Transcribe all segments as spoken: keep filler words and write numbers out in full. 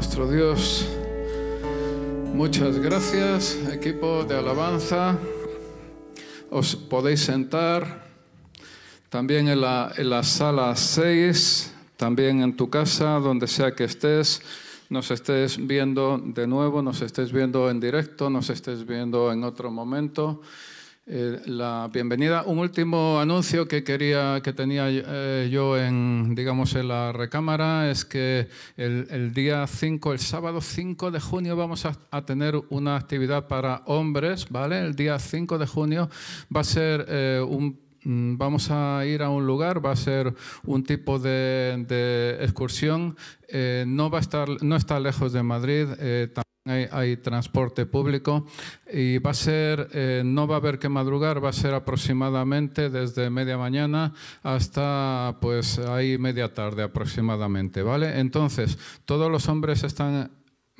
nuestro Dios. Muchas gracias, equipo de alabanza. Os podéis sentar también en la, en la sala seis, también en tu casa, donde sea que estés, nos estés viendo de nuevo, nos estés viendo en directo, nos estés viendo en otro momento. Eh, la bienvenida. Un último anuncio que quería, que tenía eh, yo en, digamos, en la recámara, es que el, el día cinco, el sábado cinco de junio, vamos a, a tener una actividad para hombres, ¿vale? El día cinco de junio va a ser eh, un Vamos a ir a un lugar, va a ser un tipo de, de excursión, eh, no va a estar, no está lejos de Madrid, eh, también hay, hay transporte público y va a ser, eh, no va a haber que madrugar, va a ser aproximadamente desde media mañana hasta pues ahí media tarde aproximadamente, ¿vale? Entonces, todos los hombres están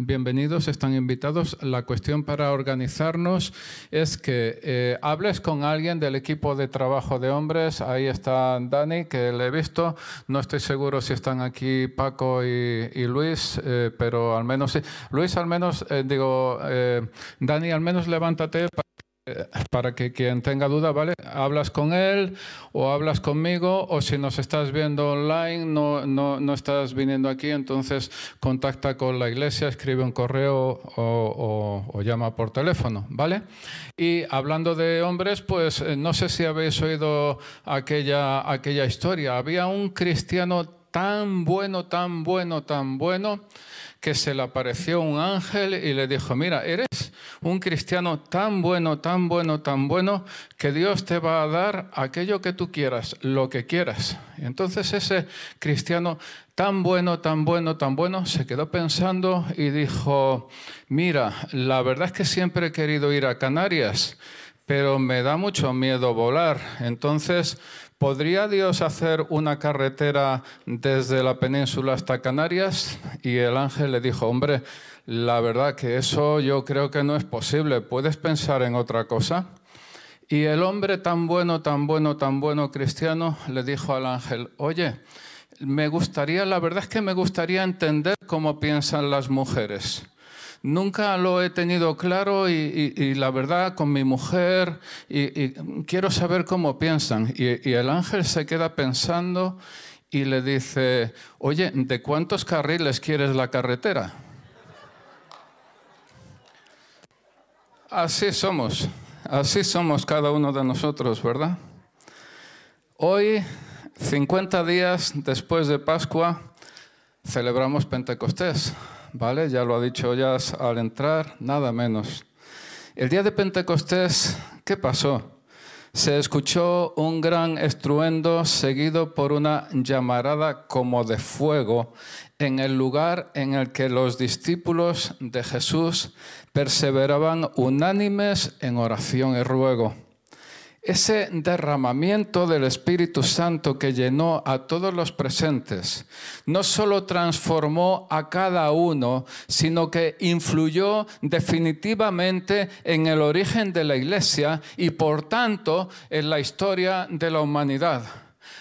bienvenidos, están invitados. La cuestión para organizarnos es que eh, hables con alguien del equipo de trabajo de hombres. Ahí está Dani, que le he visto. No estoy seguro si están aquí Paco y, y Luis, eh, pero al menos sí. Luis, al menos, eh, digo, eh, Dani, al menos levántate para para que quien tenga duda, ¿vale? Hablas con él o hablas conmigo, o si nos estás viendo online, no, no, no estás viniendo aquí, entonces contacta con la iglesia, escribe un correo o, o, o llama por teléfono, ¿vale? Y hablando de hombres, pues no sé si habéis oído aquella, aquella historia. Había un cristiano tan bueno, tan bueno, tan bueno, que se le apareció un ángel y le dijo: mira, eres un cristiano tan bueno, tan bueno, tan bueno, que Dios te va a dar aquello que tú quieras, lo que quieras. Y entonces ese cristiano tan bueno, tan bueno, tan bueno, se quedó pensando y dijo: mira, la verdad es que siempre he querido ir a Canarias, pero me da mucho miedo volar. Entonces, ¿podría Dios hacer una carretera desde la península hasta Canarias? Y el ángel le dijo: hombre, la verdad que eso yo creo que no es posible. ¿Puedes pensar en otra cosa? Y el hombre tan bueno, tan bueno, tan bueno cristiano le dijo al ángel: oye, me gustaría, la verdad es que me gustaría entender cómo piensan las mujeres. Nunca lo he tenido claro y, y, y la verdad con mi mujer y, y quiero saber cómo piensan. Y, y el ángel se queda pensando y le dice: oye, ¿de cuántos carriles quieres la carretera? Así somos, así somos cada uno de nosotros, ¿verdad? Hoy, cincuenta días después de Pascua, celebramos Pentecostés. ¿Vale? Ya lo ha dicho Jazz al entrar, nada menos. El día de Pentecostés, ¿qué pasó? Se escuchó un gran estruendo seguido por una llamarada como de fuego en el lugar en el que los discípulos de Jesús perseveraban unánimes en oración y ruego. Ese derramamiento del Espíritu Santo que llenó a todos los presentes no solo transformó a cada uno, sino que influyó definitivamente en el origen de la Iglesia y, por tanto, en la historia de la humanidad.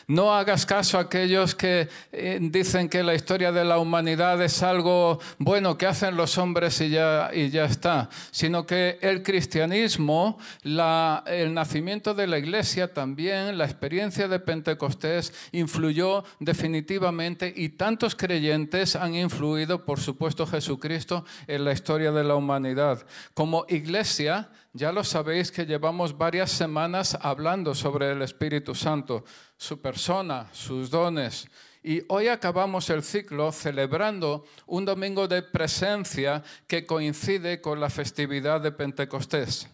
No hagas caso a aquellos que eh, dicen que la historia de la humanidad es algo bueno que hacen los hombres y ya, y ya está, sino que el cristianismo, la, el nacimiento de la Iglesia también, la experiencia de Pentecostés influyó definitivamente, y tantos creyentes han influido, por supuesto, Jesucristo en la historia de la humanidad. Como Iglesia, ya lo sabéis que llevamos varias semanas hablando sobre el Espíritu Santo, su persona, sus dones. Y hoy acabamos el ciclo celebrando un domingo de presencia que coincide con la festividad de Pentecostés.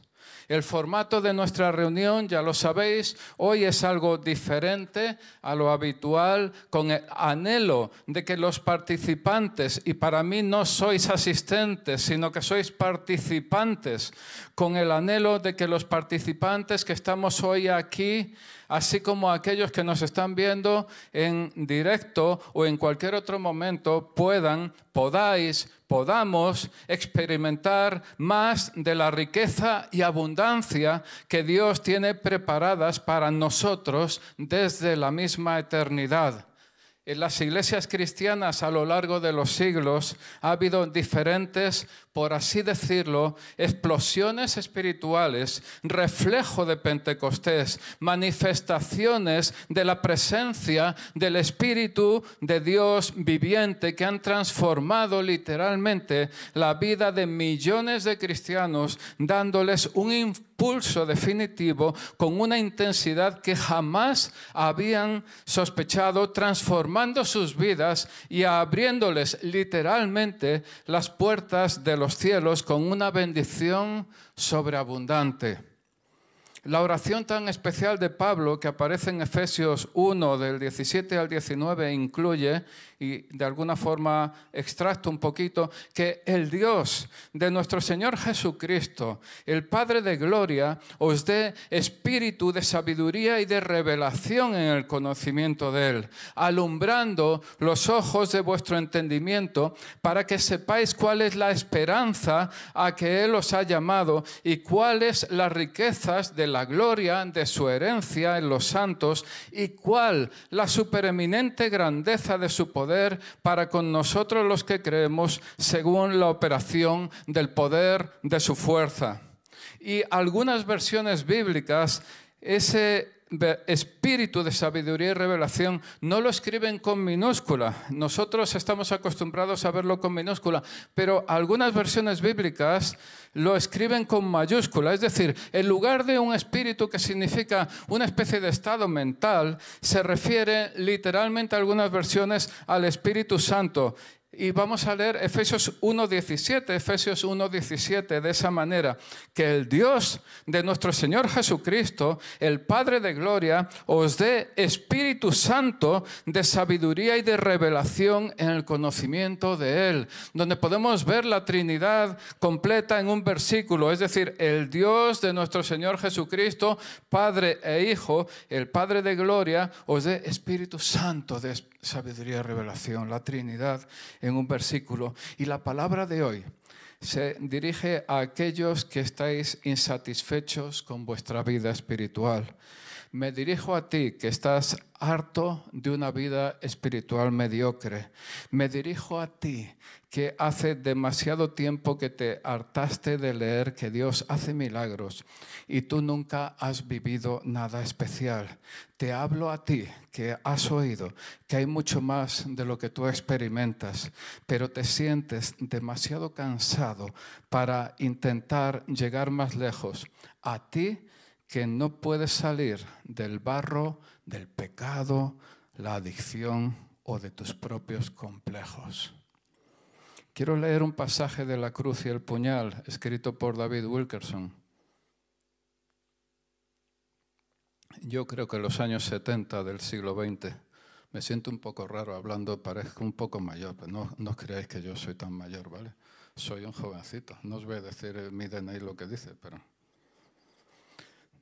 El formato de nuestra reunión, ya lo sabéis, hoy es algo diferente a lo habitual, con el anhelo de que los participantes, y para mí no sois asistentes, sino que sois participantes, con el anhelo de que los participantes que estamos hoy aquí, así como aquellos que nos están viendo en directo o en cualquier otro momento, puedan, podáis, podamos experimentar más de la riqueza y abundancia que Dios tiene preparadas para nosotros desde la misma eternidad. En las iglesias cristianas a lo largo de los siglos ha habido diferentes, por así decirlo, explosiones espirituales, reflejo de Pentecostés, manifestaciones de la presencia del Espíritu de Dios viviente que han transformado literalmente la vida de millones de cristianos, dándoles un impulso definitivo con una intensidad que jamás habían sospechado, transformando sus vidas y abriéndoles literalmente las puertas de los cielos con una bendición sobreabundante. La oración tan especial de Pablo que aparece en Efesios uno del diecisiete al diecinueve incluye, y de alguna forma extracto un poquito, que el Dios de nuestro Señor Jesucristo, el Padre de gloria, os dé espíritu de sabiduría y de revelación en el conocimiento de Él, alumbrando los ojos de vuestro entendimiento para que sepáis cuál es la esperanza a que Él os ha llamado y cuáles las riquezas de la la gloria de su herencia en los santos y cuál la supereminente grandeza de su poder para con nosotros los que creemos según la operación del poder de su fuerza. Y algunas versiones bíblicas, ese espíritu de sabiduría y revelación no lo escriben con minúscula. Nosotros estamos acostumbrados a verlo con minúscula, pero algunas versiones bíblicas lo escriben con mayúscula. Es decir, en lugar de un espíritu que significa una especie de estado mental, se refiere literalmente a algunas versiones al Espíritu Santo. Y vamos a leer Efesios uno diecisiete, Efesios uno diecisiete de esa manera: que el Dios de nuestro Señor Jesucristo, el Padre de gloria, os dé Espíritu Santo de sabiduría y de revelación en el conocimiento de Él, donde podemos ver la Trinidad completa en un versículo, es decir, el Dios de nuestro Señor Jesucristo, Padre e Hijo, el Padre de gloria, os dé Espíritu Santo de sabiduría y revelación, la Trinidad en un versículo. Y la palabra de hoy se dirige a aquellos que estáis insatisfechos con vuestra vida espiritual. Me dirijo a ti que estás harto de una vida espiritual mediocre. Me dirijo a ti que hace demasiado tiempo que te hartaste de leer que Dios hace milagros y tú nunca has vivido nada especial. Te hablo a ti que has oído que hay mucho más de lo que tú experimentas, pero te sientes demasiado cansado para intentar llegar más lejos. A ti que no puedes salir del barro, del pecado, la adicción o de tus propios complejos. Quiero leer un pasaje de La Cruz y el Puñal, escrito por David Wilkerson. Yo creo que en los años setenta del siglo veinte. Me siento un poco raro hablando, parezco un poco mayor, pero no, no os creáis que yo soy tan mayor, ¿vale? Soy un jovencito, no os voy a decir mi D N I lo que dice, pero...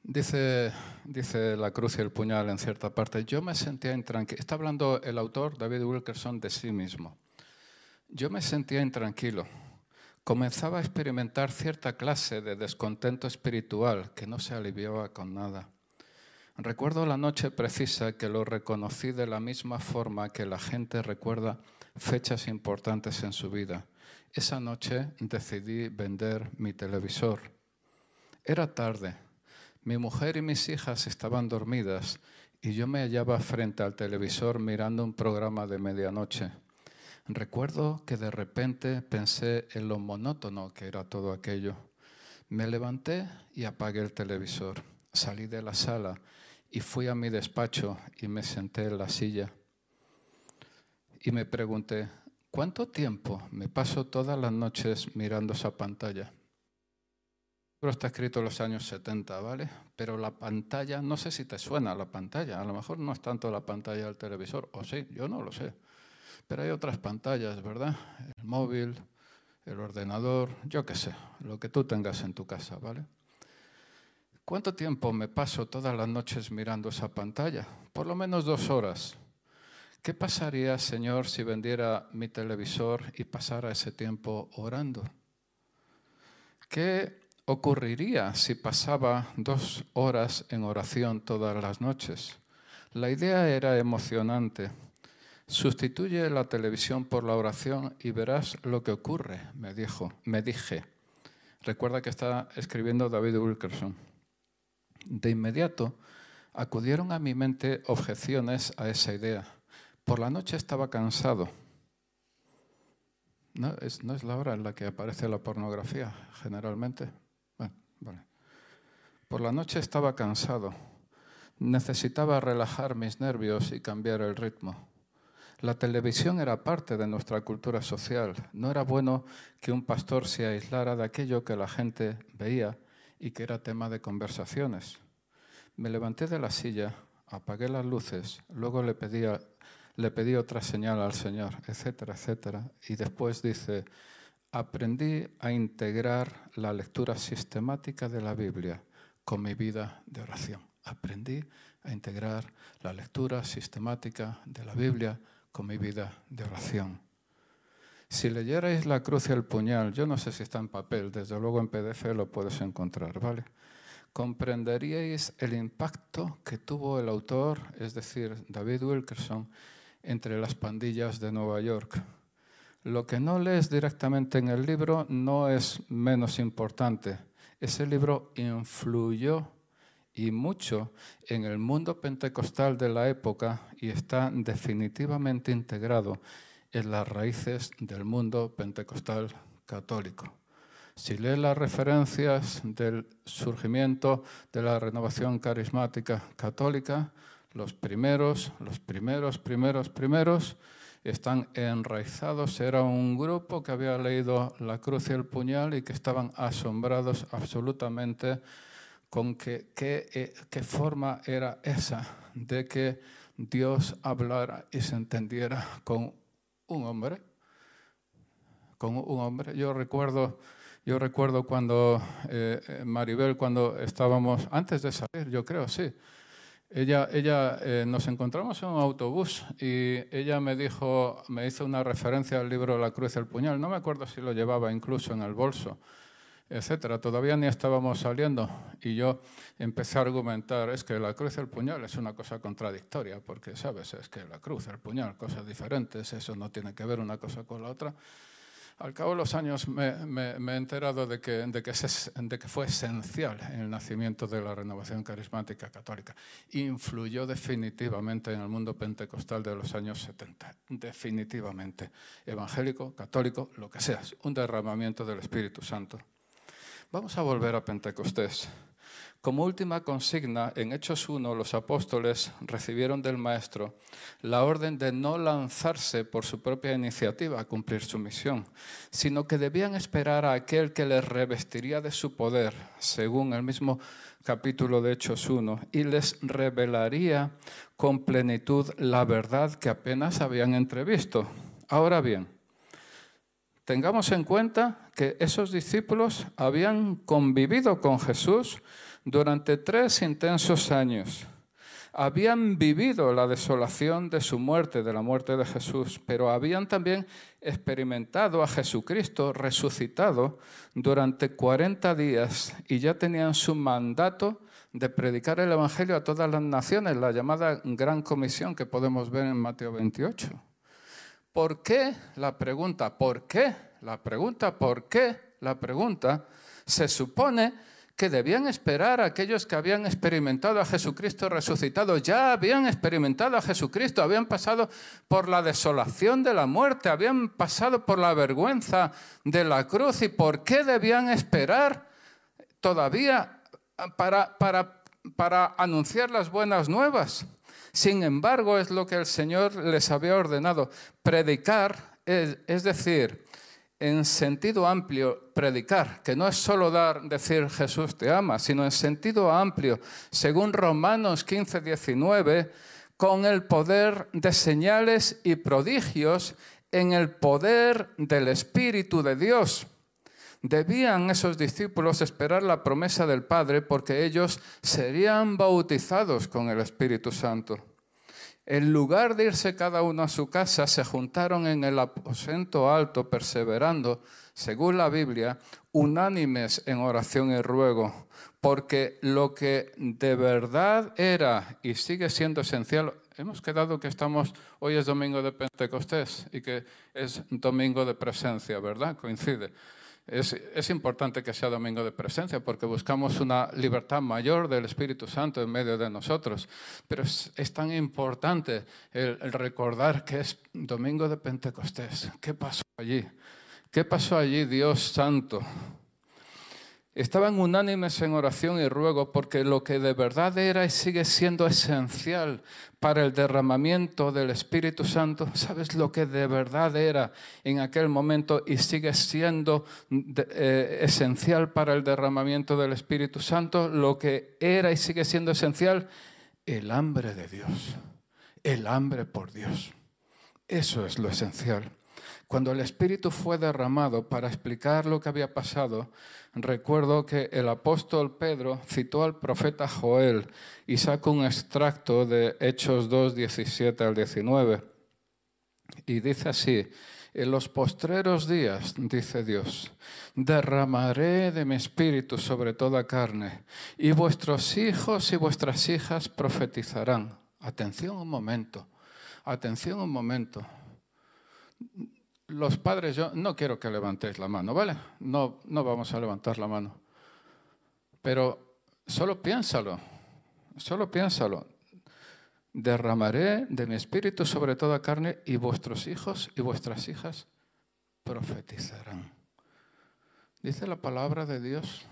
Dice, dice La Cruz y el Puñal en cierta parte: yo me sentía intranquilo. Está hablando el autor, David Wilkerson, de sí mismo. Yo me sentía intranquilo. Comenzaba a experimentar cierta clase de descontento espiritual que no se aliviaba con nada. Recuerdo la noche precisa que lo reconocí de la misma forma que la gente recuerda fechas importantes en su vida. Esa noche decidí vender mi televisor. Era tarde. Mi mujer y mis hijas estaban dormidas y yo me hallaba frente al televisor mirando un programa de medianoche. Recuerdo que de repente pensé en lo monótono que era todo aquello. Me levanté y apagué el televisor. Salí de la sala y fui a mi despacho y me senté en la silla. Y me pregunté, ¿cuánto tiempo me paso todas las noches mirando esa pantalla? Está escrito en los años setenta, ¿vale? Pero la pantalla, no sé si te suena la pantalla, a lo mejor no es tanto la pantalla del televisor, o sí, yo no lo sé. Pero hay otras pantallas, ¿verdad? El móvil, el ordenador, yo qué sé, lo que tú tengas en tu casa, ¿vale? ¿Cuánto tiempo me paso todas las noches mirando esa pantalla? Por lo menos dos horas. ¿Qué pasaría, Señor, si vendiera mi televisor y pasara ese tiempo orando? ¿Qué ocurriría si pasaba dos horas en oración todas las noches? La idea era emocionante. Sustituye la televisión por la oración y verás lo que ocurre, me dijo, me dije. Recuerda que está escribiendo David Wilkerson. De inmediato acudieron a mi mente objeciones a esa idea. Por la noche estaba cansado. No es, no es la hora en la que aparece la pornografía, generalmente. Bueno, vale. Por la noche estaba cansado. Necesitaba relajar mis nervios y cambiar el ritmo. La televisión era parte de nuestra cultura social. No era bueno que un pastor se aislara de aquello que la gente veía y que era tema de conversaciones. Me levanté de la silla, apagué las luces, luego le pedí, le pedí otra señal al Señor, etcétera, etcétera. Y después dice, aprendí a integrar la lectura sistemática de la Biblia con mi vida de oración. Aprendí a integrar la lectura sistemática de la Biblia con mi vida de oración. Si leyerais La Cruz y el Puñal, yo no sé si está en papel, desde luego en P D F lo puedes encontrar, ¿vale? Comprenderíais el impacto que tuvo el autor, es decir, David Wilkerson, entre las pandillas de Nueva York. Lo que no lees directamente en el libro no es menos importante. Ese libro influyó y mucho en el mundo pentecostal de la época y está definitivamente integrado en las raíces del mundo pentecostal católico. Si lees las referencias del surgimiento de la renovación carismática católica, los primeros, los primeros, primeros, primeros están enraizados. Era un grupo que había leído La Cruz y el Puñal y que estaban asombrados absolutamente con que, que, que forma era esa de que Dios hablara y se entendiera con un hombre. Con un hombre. Yo recuerdo... Yo recuerdo cuando eh, Maribel, cuando estábamos, antes de salir, yo creo, sí, ella, ella eh, nos encontramos en un autobús y ella me dijo, me hizo una referencia al libro La Cruz y el Puñal, no me acuerdo si lo llevaba incluso en el bolso, etcétera. Todavía ni estábamos saliendo y yo empecé a argumentar, es que La Cruz y el Puñal es una cosa contradictoria, porque, ¿sabes? Es que la cruz, el puñal, cosas diferentes, eso no tiene que ver una cosa con la otra. Al cabo de los años me, me, me he enterado de que, de, que se, de que fue esencial en el nacimiento de la renovación carismática católica. Influyó definitivamente en el mundo pentecostal de los años setenta. Definitivamente. Evangélico, católico, lo que seas. Un derramamiento del Espíritu Santo. Vamos a volver a Pentecostés. Como última consigna, en Hechos uno, los apóstoles recibieron del Maestro la orden de no lanzarse por su propia iniciativa a cumplir su misión, sino que debían esperar a aquel que les revestiría de su poder, según el mismo capítulo de Hechos uno, y les revelaría con plenitud la verdad que apenas habían entrevisto. Ahora bien, tengamos en cuenta que esos discípulos habían convivido con Jesús durante tres intensos años. Habían vivido la desolación de su muerte, de la muerte de Jesús, pero habían también experimentado a Jesucristo resucitado durante cuarenta días y ya tenían su mandato de predicar el Evangelio a todas las naciones, la llamada Gran Comisión que podemos ver en Mateo veintiocho. ¿Por qué? La pregunta, ¿por qué? La pregunta, ¿por qué? La pregunta, se supone que debían esperar a aquellos que habían experimentado a Jesucristo resucitado. Ya habían experimentado a Jesucristo, habían pasado por la desolación de la muerte, habían pasado por la vergüenza de la cruz. ¿Y por qué debían esperar todavía para, para, para anunciar las buenas nuevas? Sin embargo, es lo que el Señor les había ordenado. Predicar, es, es decir... en sentido amplio, predicar, que no es solo dar, decir Jesús te ama, sino en sentido amplio, según Romanos quince, diecinueve, con el poder de señales y prodigios, en el poder del Espíritu de Dios. Debían esos discípulos esperar la promesa del Padre porque ellos serían bautizados con el Espíritu Santo. En lugar de irse cada uno a su casa, se juntaron en el aposento alto, perseverando, según la Biblia, unánimes en oración y ruego, porque lo que de verdad era y sigue siendo esencial hemos quedado que estamos, hoy es domingo de Pentecostés y que es domingo de presencia, ¿verdad? Coincide. Es, es importante que sea domingo de presencia porque buscamos una libertad mayor del Espíritu Santo en medio de nosotros. Pero es, es tan importante el, el recordar que es domingo de Pentecostés. ¿Qué pasó allí? ¿Qué pasó allí, Dios Santo? Estaban unánimes en oración y ruego porque lo que de verdad era y sigue siendo esencial para el derramamiento del Espíritu Santo, ¿sabes lo que de verdad era en aquel momento y sigue siendo eh, esencial para el derramamiento del Espíritu Santo? Lo que era y sigue siendo esencial, el hambre de Dios, el hambre por Dios. Eso es lo esencial. Cuando el Espíritu fue derramado para explicar lo que había pasado, recuerdo que el apóstol Pedro citó al profeta Joel y sacó un extracto de Hechos dos, diecisiete al diecinueve. Y dice así: en los postreros días, dice Dios, derramaré de mi espíritu sobre toda carne, y vuestros hijos y vuestras hijas profetizarán. Atención un momento, atención un momento. Los padres, yo no quiero que levantéis la mano, ¿vale? No, no vamos a levantar la mano. Pero solo piénsalo, solo piénsalo. Derramaré de mi espíritu sobre toda carne y vuestros hijos y vuestras hijas profetizarán. Dice la palabra de Dios,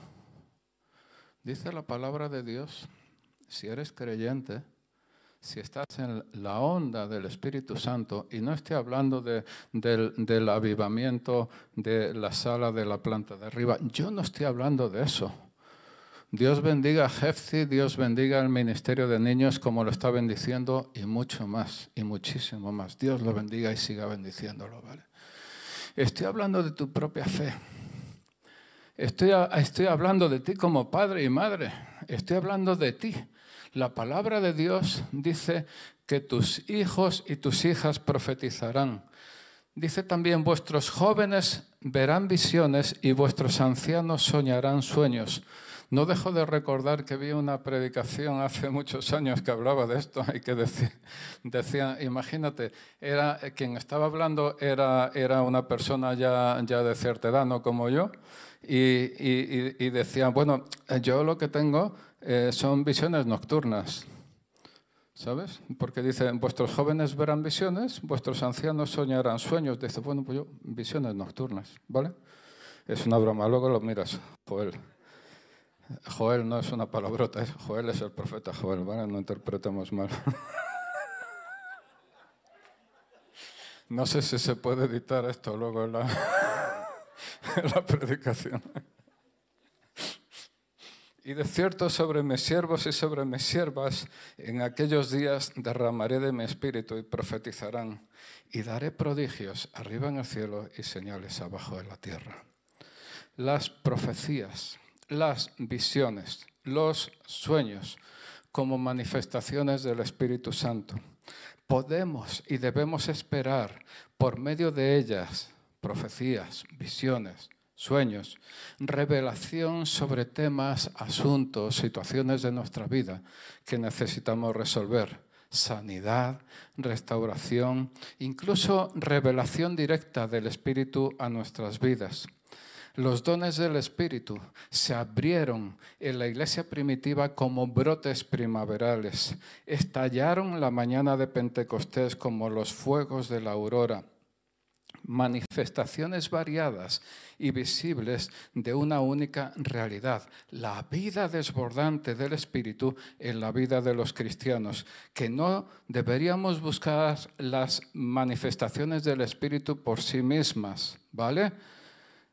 dice la palabra de Dios, si eres creyente, si estás en la onda del Espíritu Santo, y no estoy hablando de, del, del avivamiento de la sala de la planta de arriba, yo no estoy hablando de eso. Dios bendiga a Jefzi, Dios bendiga al ministerio de niños como lo está bendiciendo y mucho más, y muchísimo más. Dios lo bendiga y siga bendiciéndolo, ¿vale? Estoy hablando de tu propia fe. Estoy, estoy hablando de ti como padre y madre. Estoy hablando de ti. La palabra de Dios dice que tus hijos y tus hijas profetizarán. Dice también, vuestros jóvenes verán visiones y vuestros ancianos soñarán sueños. No dejo de recordar que vi una predicación hace muchos años que hablaba de esto y que decía, decía imagínate, era, quien estaba hablando era, era una persona ya, ya de cierta edad, no como yo, y, y, y decía, bueno, yo lo que tengo... Eh, son visiones nocturnas, ¿sabes? Porque dicen, vuestros jóvenes verán visiones, vuestros ancianos soñarán sueños. Dice, bueno, pues yo, visiones nocturnas, ¿vale? Es una broma, luego lo miras, Joel. Joel no es una palabrota, es, Joel es el profeta Joel, ¿vale? No interpretemos mal. No sé si se puede editar esto luego en la, en la predicación. Y de cierto sobre mis siervos y sobre mis siervas, en aquellos días derramaré de mi espíritu y profetizarán, y daré prodigios arriba en el cielo y señales abajo en la tierra. Las profecías, las visiones, los sueños, como manifestaciones del Espíritu Santo. Podemos y debemos esperar por medio de ellas, profecías, visiones, sueños, revelación sobre temas, asuntos, situaciones de nuestra vida que necesitamos resolver. Sanidad, restauración, incluso revelación directa del Espíritu a nuestras vidas. Los dones del Espíritu se abrieron en la iglesia primitiva como brotes primaverales. Estallaron la mañana de Pentecostés como los fuegos de la aurora. Manifestaciones variadas y visibles de una única realidad, la vida desbordante del Espíritu en la vida de los cristianos, que no deberíamos buscar las manifestaciones del Espíritu por sí mismas, ¿vale?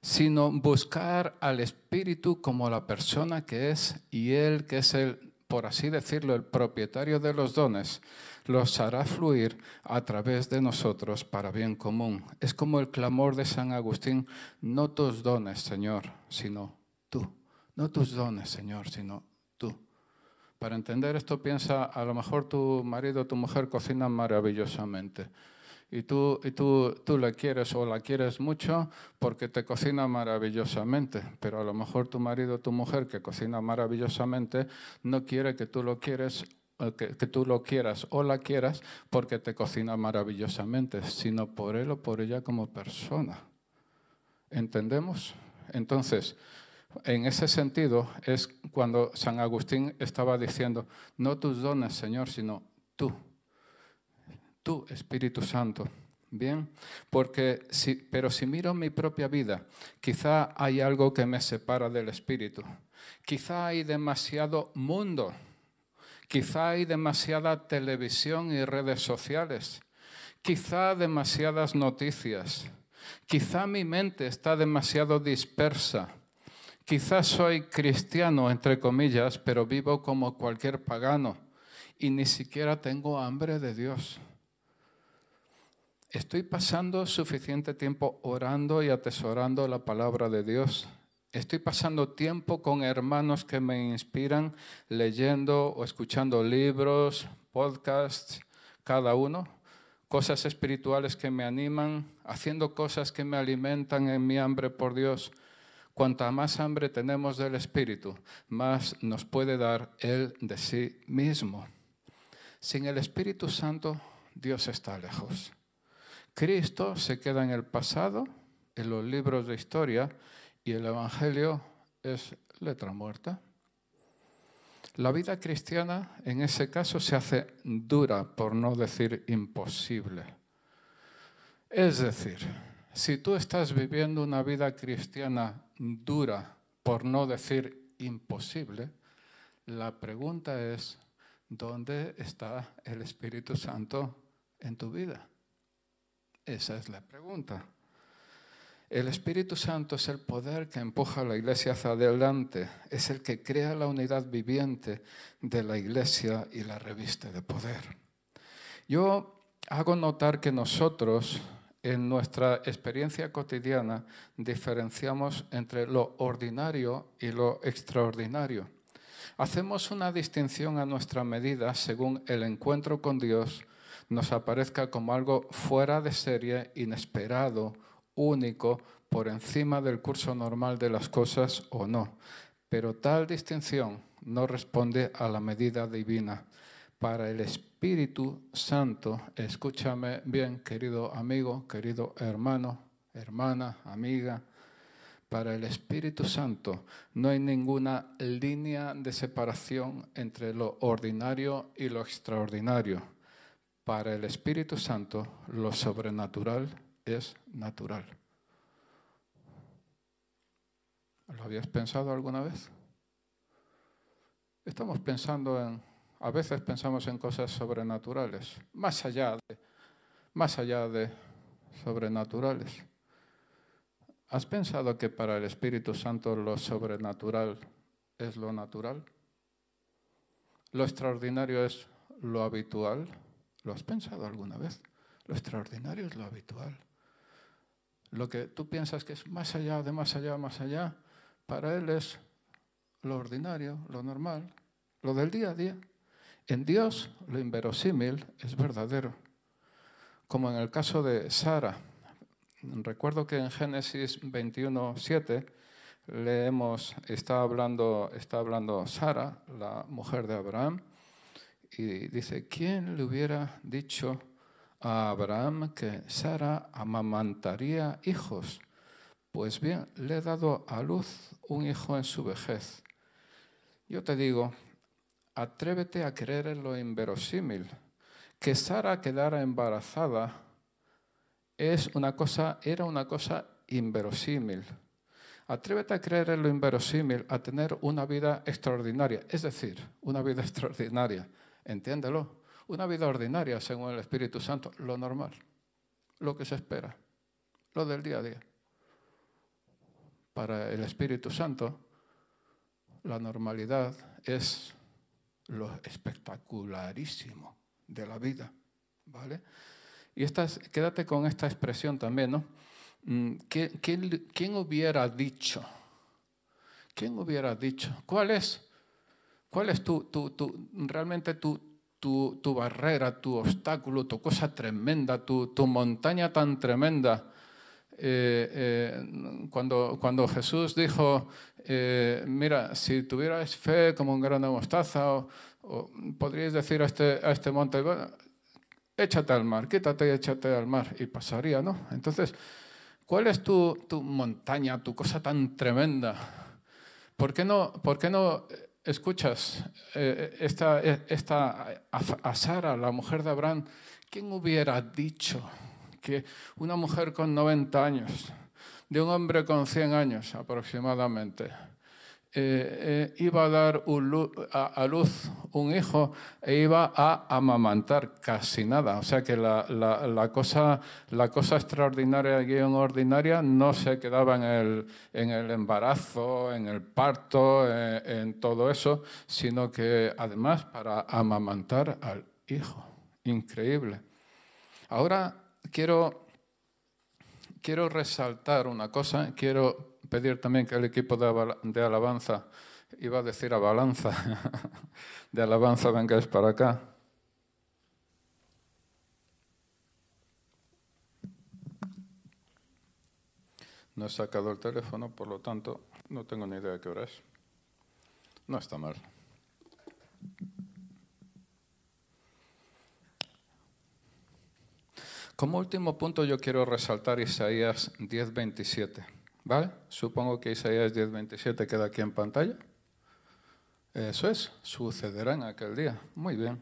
Sino buscar al Espíritu como la persona que es y Él que es el, por así decirlo, el propietario de los dones, los hará fluir a través de nosotros para bien común. Es como el clamor de San Agustín, no tus dones, Señor, sino tú. No tus dones, Señor, sino tú. Para entender esto piensa, a lo mejor tu marido o tu mujer cocinan maravillosamente. Y tú, y tú, tú le quieres o la quieres mucho porque te cocina maravillosamente, pero a lo mejor tu marido o tu mujer que cocina maravillosamente no quiere que tú lo quieres que, que tú lo quieras o la quieras porque te cocina maravillosamente, sino por él o por ella como persona. ¿Entendemos? Entonces, en ese sentido es cuando San Agustín estaba diciendo, no tus dones, Señor, sino tú, tú, Espíritu Santo. Bien, porque si, pero si miro mi propia vida, quizá hay algo que me separa del Espíritu. Quizá hay demasiado mundo, quizá hay demasiada televisión y redes sociales, quizá demasiadas noticias, quizá mi mente está demasiado dispersa. Quizás soy cristiano, entre comillas, pero vivo como cualquier pagano y ni siquiera tengo hambre de Dios. ¿Estoy pasando suficiente tiempo orando y atesorando la palabra de Dios? ¿Estoy pasando tiempo con hermanos que me inspiran, leyendo o escuchando libros, podcasts, cada uno? Cosas espirituales que me animan, haciendo cosas que me alimentan en mi hambre por Dios. Cuanta más hambre tenemos del Espíritu, más nos puede dar Él de sí mismo. Sin el Espíritu Santo, Dios está lejos. Cristo se queda en el pasado, en los libros de historia, y el Evangelio es letra muerta. La vida cristiana, en ese caso, se hace dura, por no decir imposible. Es decir, si tú estás viviendo una vida cristiana dura, por no decir imposible, la pregunta es, ¿dónde está el Espíritu Santo en tu vida? Esa es la pregunta. El Espíritu Santo es el poder que empuja a la Iglesia hacia adelante, es el que crea la unidad viviente de la Iglesia y la reviste de poder. Yo hago notar que nosotros, en nuestra experiencia cotidiana, diferenciamos entre lo ordinario y lo extraordinario. Hacemos una distinción a nuestra medida según el encuentro con Dios nos aparezca como algo fuera de serie, inesperado, único, por encima del curso normal de las cosas o no. Pero tal distinción no responde a la medida divina. Para el Espíritu Santo, escúchame bien, querido amigo, querido hermano, hermana, amiga, para el Espíritu Santo no hay ninguna línea de separación entre lo ordinario y lo extraordinario. Para el Espíritu Santo, lo sobrenatural es natural. ¿Lo habías pensado alguna vez? Estamos pensando en... A veces pensamos en cosas sobrenaturales, más allá de, más allá de sobrenaturales. ¿Has pensado que para el Espíritu Santo lo sobrenatural es lo natural? ¿Lo extraordinario es lo habitual? ¿Lo has pensado alguna vez? Lo extraordinario es lo habitual. Lo que tú piensas que es más allá de más allá, más allá, para él es lo ordinario, lo normal, lo del día a día. En Dios, lo inverosímil es verdadero. Como en el caso de Sara. Recuerdo que en Génesis veintiuno, siete, leemos, está hablando, está hablando Sara, la mujer de Abraham, y dice, ¿quién le hubiera dicho a Abraham que Sara amamantaría hijos? Pues bien, le he dado a luz un hijo en su vejez. Yo te digo... Atrévete a creer en lo inverosímil. Que Sara quedara embarazada es una cosa, era una cosa inverosímil. Atrévete a creer en lo inverosímil, a tener una vida extraordinaria. Es decir, una vida extraordinaria, entiéndelo. Una vida ordinaria, según el Espíritu Santo, lo normal, lo que se espera, lo del día a día. Para el Espíritu Santo, la normalidad es... lo espectacularísimo de la vida, ¿vale? Y estas, quédate con esta expresión también, ¿no? ¿Quién, quién, quién hubiera dicho? ¿Quién hubiera dicho? ¿Cuál es, cuál es tu, tu, tu, realmente tu, tu, tu barrera, tu obstáculo, tu cosa tremenda, tu, tu montaña tan tremenda? Eh, eh, cuando, cuando Jesús dijo, eh, mira, si tuvierais fe como un grano de mostaza o, O podríais decir a este, a este monte, bueno, échate al mar, quítate y échate al mar. Y pasaría, ¿no? Entonces, ¿cuál es tu, tu montaña, tu cosa tan tremenda? ¿Por qué no, por qué no escuchas eh, esta, esta a Sara, la mujer de Abraham? ¿Quién hubiera dicho que una mujer con noventa años, de un hombre con cien años aproximadamente, Eh, eh, iba a dar un, a, a luz un hijo e iba a amamantar casi nada? O sea que la, la, la, cosa, la cosa extraordinaria, guión ordinaria, no se quedaba en el, en el embarazo, en el parto, eh, en todo eso, sino que además para amamantar al hijo. Increíble. Ahora quiero, quiero resaltar una cosa, quiero pedir también que el equipo de alabanza, iba a decir avalanza, de alabanza vengáis para acá. No he sacado el teléfono, por lo tanto, no tengo ni idea de qué hora es. No está mal. Como último punto yo quiero resaltar Isaías diez veintisiete. ¿Vale? Supongo que Isaías diez veintisiete queda aquí en pantalla. Eso es, sucederá en aquel día. Muy bien.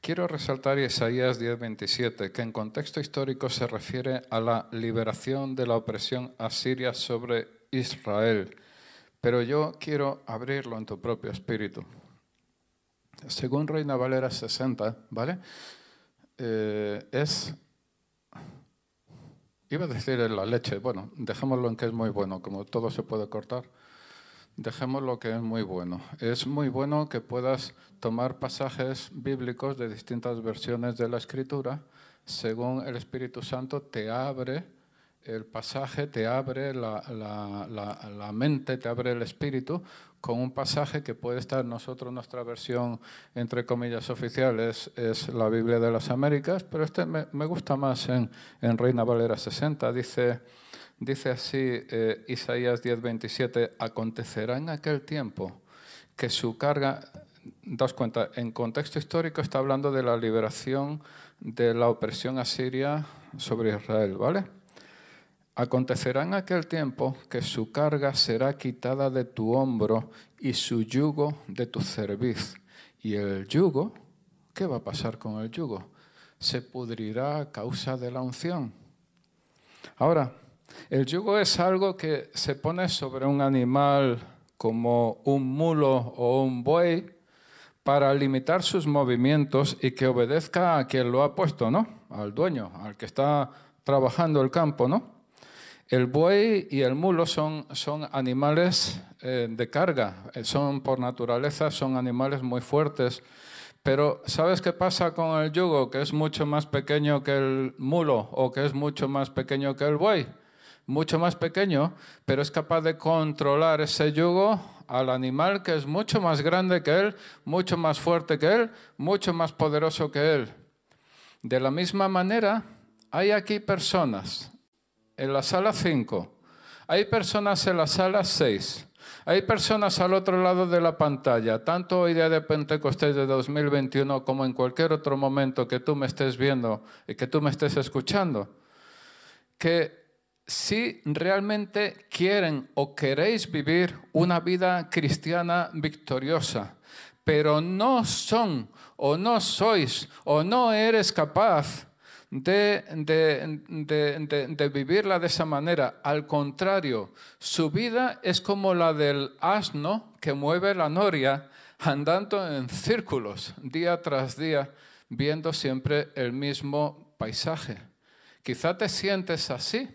Quiero resaltar Isaías diez veintisiete, que en contexto histórico se refiere a la liberación de la opresión asiria sobre Israel. Pero yo quiero abrirlo en tu propio espíritu. Según Reina Valera sesenta, ¿vale? Eh, es... Iba a decir en la leche, bueno, dejémoslo en que es muy bueno, como todo se puede cortar, dejémoslo que es muy bueno. Es muy bueno que puedas tomar pasajes bíblicos de distintas versiones de la Escritura, según el Espíritu Santo te abre el pasaje, te abre la, la, la, la mente, te abre el espíritu, con un pasaje que puede estar nosotros, nuestra versión, entre comillas, oficial, es, es la Biblia de las Américas, pero este me, me gusta más en, en Reina Valera sesenta. Dice, dice así eh, Isaías diez veintisiete, acontecerá en aquel tiempo que su carga... Daos cuenta, en contexto histórico está hablando de la liberación de la opresión asiria sobre Israel, ¿vale? Acontecerá en aquel tiempo que su carga será quitada de tu hombro y su yugo de tu cerviz. Y el yugo, ¿qué va a pasar con el yugo? Se pudrirá a causa de la unción. Ahora, el yugo es algo que se pone sobre un animal como un mulo o un buey para limitar sus movimientos y que obedezca a quien lo ha puesto, ¿no? Al dueño, al que está trabajando el campo, ¿no? El buey y el mulo son, son animales eh, de carga, son por naturaleza, son animales muy fuertes. Pero ¿sabes qué pasa con el yugo, que es mucho más pequeño que el mulo o que es mucho más pequeño que el buey? Mucho más pequeño, pero es capaz de controlar ese yugo al animal que es mucho más grande que él, mucho más fuerte que él, mucho más poderoso que él. De la misma manera, hay aquí personas... En la sala cinco, hay personas en la sala seis, hay personas al otro lado de la pantalla, tanto hoy día de Pentecostés de dos mil veintiuno como en cualquier otro momento que tú me estés viendo y que tú me estés escuchando, que si realmente quieren o queréis vivir una vida cristiana victoriosa, pero no son o no sois o no eres capaz De, de, de, de, de vivirla de esa manera. Al contrario, su vida es como la del asno que mueve la noria andando en círculos día tras día, viendo siempre el mismo paisaje. Quizá te sientes así.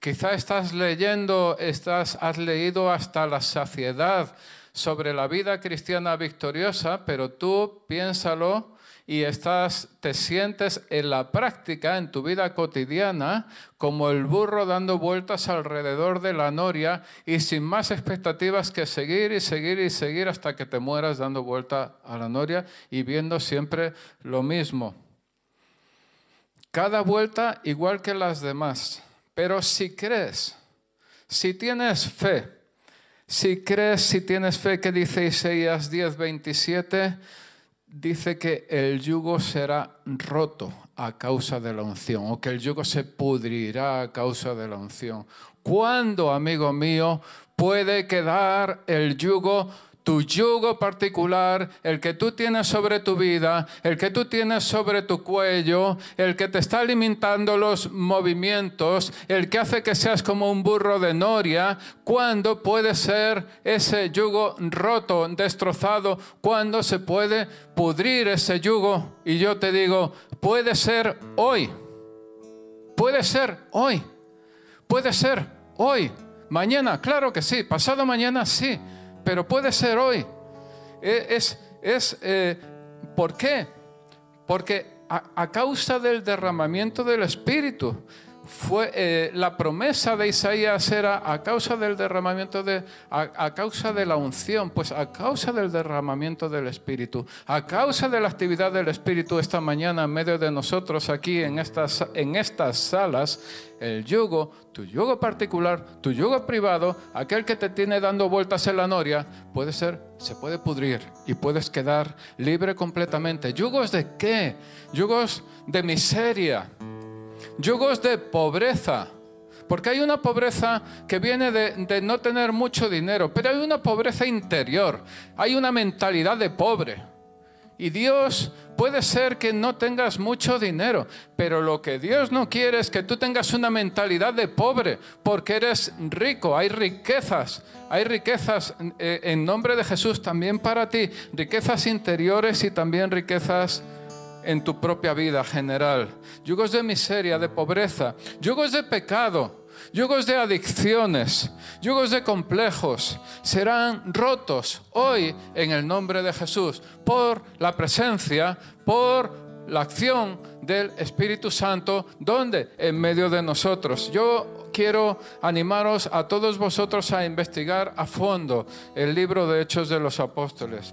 Quizá estás leyendo, estás, has leído hasta la saciedad sobre la vida cristiana victoriosa, pero tú piénsalo. Y estás, te sientes en la práctica, en tu vida cotidiana, como el burro dando vueltas alrededor de la noria y sin más expectativas que seguir y seguir y seguir hasta que te mueras dando vuelta a la noria y viendo siempre lo mismo. Cada vuelta igual que las demás. Pero si crees, si tienes fe, Si crees, si tienes fe, que dice Isaías diez veintisiete, dice que el yugo será roto a causa de la unción, o que el yugo se pudrirá a causa de la unción. ¿Cuándo, amigo mío, puede quedar el yugo, tu yugo particular, el que tú tienes sobre tu vida, el que tú tienes sobre tu cuello, el que te está limitando los movimientos, el que hace que seas como un burro de noria? ¿Cuándo puede ser ese yugo roto, destrozado? ¿Cuándo se puede pudrir ese yugo? Y yo te digo, puede ser hoy, puede ser hoy, puede ser hoy, mañana, claro que sí, pasado mañana sí. Pero puede ser hoy. Es, es, eh, ¿por qué? Porque a, a causa del derramamiento del Espíritu, fue, eh, la promesa de Isaías era a causa del derramamiento, de, a, a causa de la unción, pues a causa del derramamiento del Espíritu, a causa de la actividad del Espíritu esta mañana en medio de nosotros aquí en estas, en estas salas, el yugo, tu yugo particular, tu yugo privado, aquel que te tiene dando vueltas en la noria, puede ser, se puede pudrir y puedes quedar libre completamente. ¿Yugos de qué? Yugos de miseria. Yugos de pobreza, porque hay una pobreza que viene de, de no tener mucho dinero, pero hay una pobreza interior, hay una mentalidad de pobre. Y Dios, puede ser que no tengas mucho dinero, pero lo que Dios no quiere es que tú tengas una mentalidad de pobre, porque eres rico, hay riquezas, hay riquezas eh, en nombre de Jesús también para ti, riquezas interiores y también riquezas en tu propia vida general. Yugos de miseria, de pobreza, yugos de pecado, yugos de adicciones, yugos de complejos, serán rotos hoy en el nombre de Jesús, por la presencia, por la acción del Espíritu Santo, ¿dónde? En medio de nosotros. Yo quiero animaros a todos vosotros a investigar a fondo el libro de Hechos de los Apóstoles,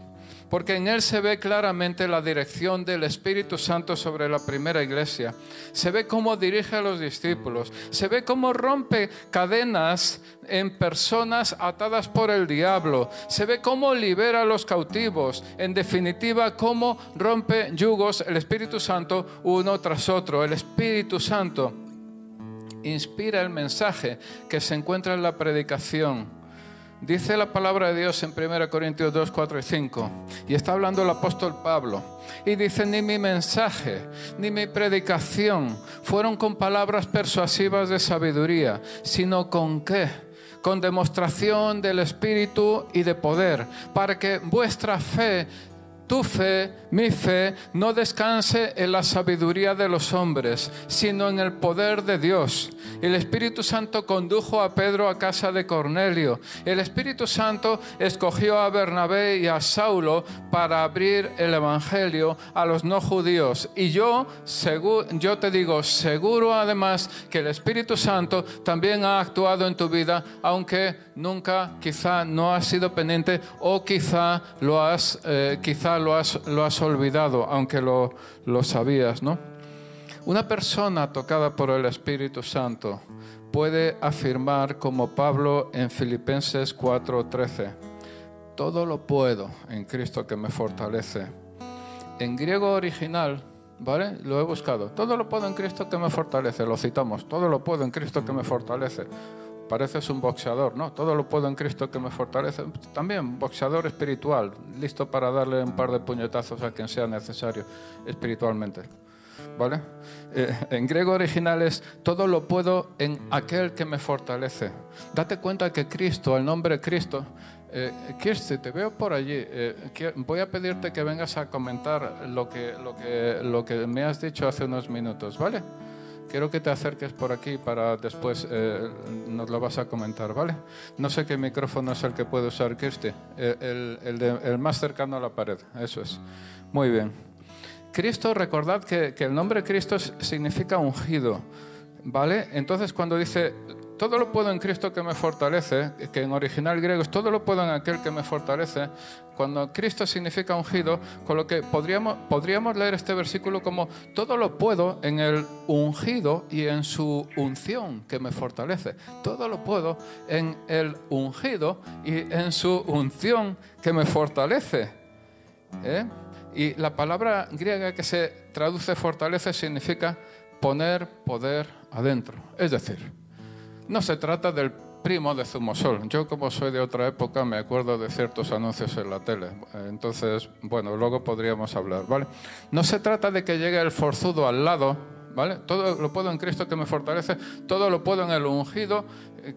porque en él se ve claramente la dirección del Espíritu Santo sobre la primera iglesia. Se ve cómo dirige a los discípulos. Se ve cómo rompe cadenas en personas atadas por el diablo. Se ve cómo libera a los cautivos. En definitiva, cómo rompe yugos el Espíritu Santo uno tras otro. El Espíritu Santo inspira el mensaje que se encuentra en la predicación. Dice la palabra de Dios en primera Corintios dos, cuatro y cinco, y está hablando el apóstol Pablo, y dice: ni mi mensaje ni mi predicación fueron con palabras persuasivas de sabiduría, sino con qué, con demostración del Espíritu y de poder, para que vuestra fe, tu fe, mi fe, no descanse en la sabiduría de los hombres, sino en el poder de Dios. El Espíritu Santo condujo a Pedro a casa de Cornelio. El Espíritu Santo escogió a Bernabé y a Saulo para abrir el Evangelio a los no judíos. Y yo, seguro, yo te digo, seguro además que el Espíritu Santo también ha actuado en tu vida, aunque nunca, quizá no has sido pendiente, o quizá lo has, eh, quizá Lo has, lo has olvidado, aunque lo, lo sabías, ¿no? Una persona tocada por el Espíritu Santo puede afirmar, como Pablo en Filipenses cuatro trece, todo lo puedo en Cristo que me fortalece. En griego original, ¿vale? Lo he buscado. Todo lo puedo en Cristo que me fortalece. Lo citamos. Todo lo puedo en Cristo que me fortalece. Pareces un boxeador, ¿no? Todo lo puedo en Cristo que me fortalece. También boxeador espiritual, listo para darle un par de puñetazos a quien sea necesario espiritualmente, ¿vale? Eh, en griego original es todo lo puedo en aquel que me fortalece. Date cuenta que Cristo, el nombre Cristo... Eh, Kirsti, te veo por allí. Eh, voy a pedirte que vengas a comentar lo que, lo que, lo que me has dicho hace unos minutos, ¿vale? Quiero que te acerques por aquí para después eh, nos lo vas a comentar, ¿vale? No sé qué micrófono es el que puede usar Kirsti. El, el, el, de, el más cercano a la pared, eso es. Muy bien. Cristo, recordad que, que el nombre Cristo significa ungido, ¿vale? Entonces, cuando dice todo lo puedo en Cristo que me fortalece, que en original griego es todo lo puedo en aquel que me fortalece, cuando Cristo significa ungido, con lo que podríamos, podríamos leer este versículo como todo lo puedo en el ungido y en su unción que me fortalece. Todo lo puedo en el ungido y en su unción que me fortalece. ¿Eh? Y la palabra griega que se traduce fortalece significa poner poder adentro. Es decir, no se trata del primo de Zumosol. Yo, como soy de otra época, me acuerdo de ciertos anuncios en la tele. Entonces, bueno, luego podríamos hablar, ¿vale? No se trata de que llegue el forzudo al lado, ¿vale? Todo lo puedo en Cristo que me fortalece, todo lo puedo en el ungido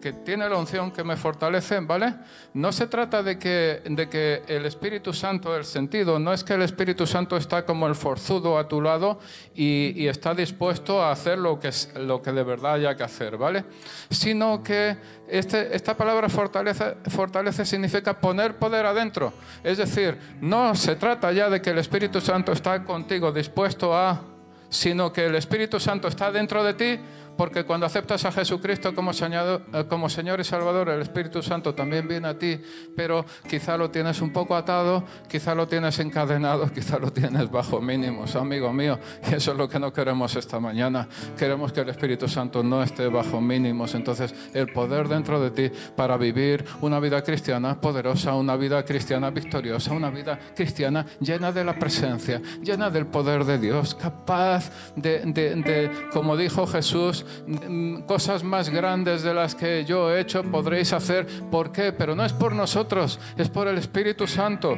que tiene la unción que me fortalece, ¿vale? No se trata de que, de que el Espíritu Santo, el sentido, no es que el Espíritu Santo está como el forzudo a tu lado y, y está dispuesto a hacer lo que, lo que de verdad haya que hacer, ¿vale? Sino que este, esta palabra fortaleza, fortaleza significa poner poder adentro. Es decir, no se trata ya de que el Espíritu Santo está contigo dispuesto a... sino que el Espíritu Santo está dentro de ti, porque cuando aceptas a Jesucristo como Señor y Salvador, el Espíritu Santo también viene a ti, pero quizá lo tienes un poco atado, quizá lo tienes encadenado, quizá lo tienes bajo mínimos, amigo mío, y eso es lo que no queremos esta mañana. Queremos que el Espíritu Santo no esté bajo mínimos. Entonces, el poder dentro de ti para vivir una vida cristiana poderosa, una vida cristiana victoriosa, una vida cristiana llena de la presencia, llena del poder de Dios, capaz de, de, de como dijo Jesús, cosas más grandes de las que yo he hecho podréis hacer. ¿Por qué? Pero no es por nosotros, es por el Espíritu Santo.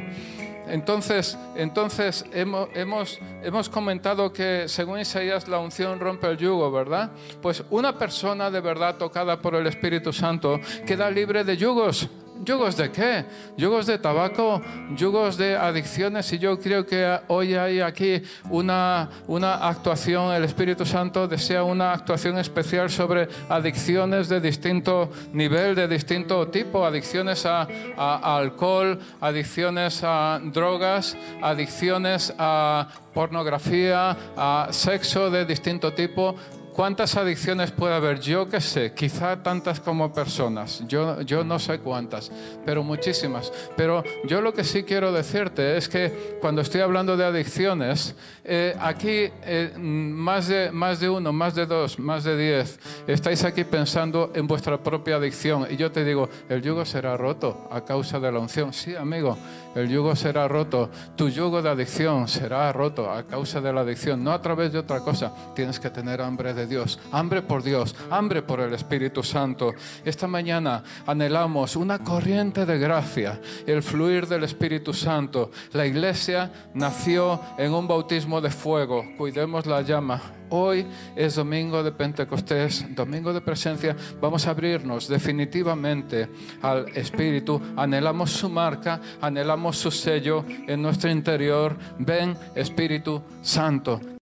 Entonces, entonces hemos, hemos, hemos comentado que según Isaías la unción rompe el yugo, ¿verdad? Pues una persona de verdad tocada por el Espíritu Santo queda libre de yugos. ¿Yugos de qué? ¿Yugos de tabaco? ¿Yugos de adicciones? Y yo creo que hoy hay aquí una, una actuación, el Espíritu Santo desea una actuación especial sobre adicciones de distinto nivel, de distinto tipo, adicciones a, a, a alcohol, adicciones a drogas, adicciones a pornografía, a sexo de distinto tipo. ¿Cuántas adicciones puede haber? Yo qué sé, quizá tantas como personas. Yo, yo no sé cuántas, pero muchísimas. Pero yo lo que sí quiero decirte es que cuando estoy hablando de adicciones, eh, aquí eh, más de, más de uno, más de dos, más de diez, estáis aquí pensando en vuestra propia adicción. Y yo te digo, el yugo será roto a causa de la unción. Sí, amigo, el yugo será roto. Tu yugo de adicción será roto a causa de la adicción, no a través de otra cosa. Tienes que tener hambre de Dios, hambre por Dios, hambre por el Espíritu Santo. Esta mañana anhelamos una corriente de gracia, el fluir del Espíritu Santo. La iglesia nació en un bautismo de fuego. Cuidemos la llama. Hoy es domingo de Pentecostés, domingo de presencia. Vamos a abrirnos definitivamente al Espíritu. Anhelamos su marca, anhelamos su sello en nuestro interior. Ven, Espíritu Santo.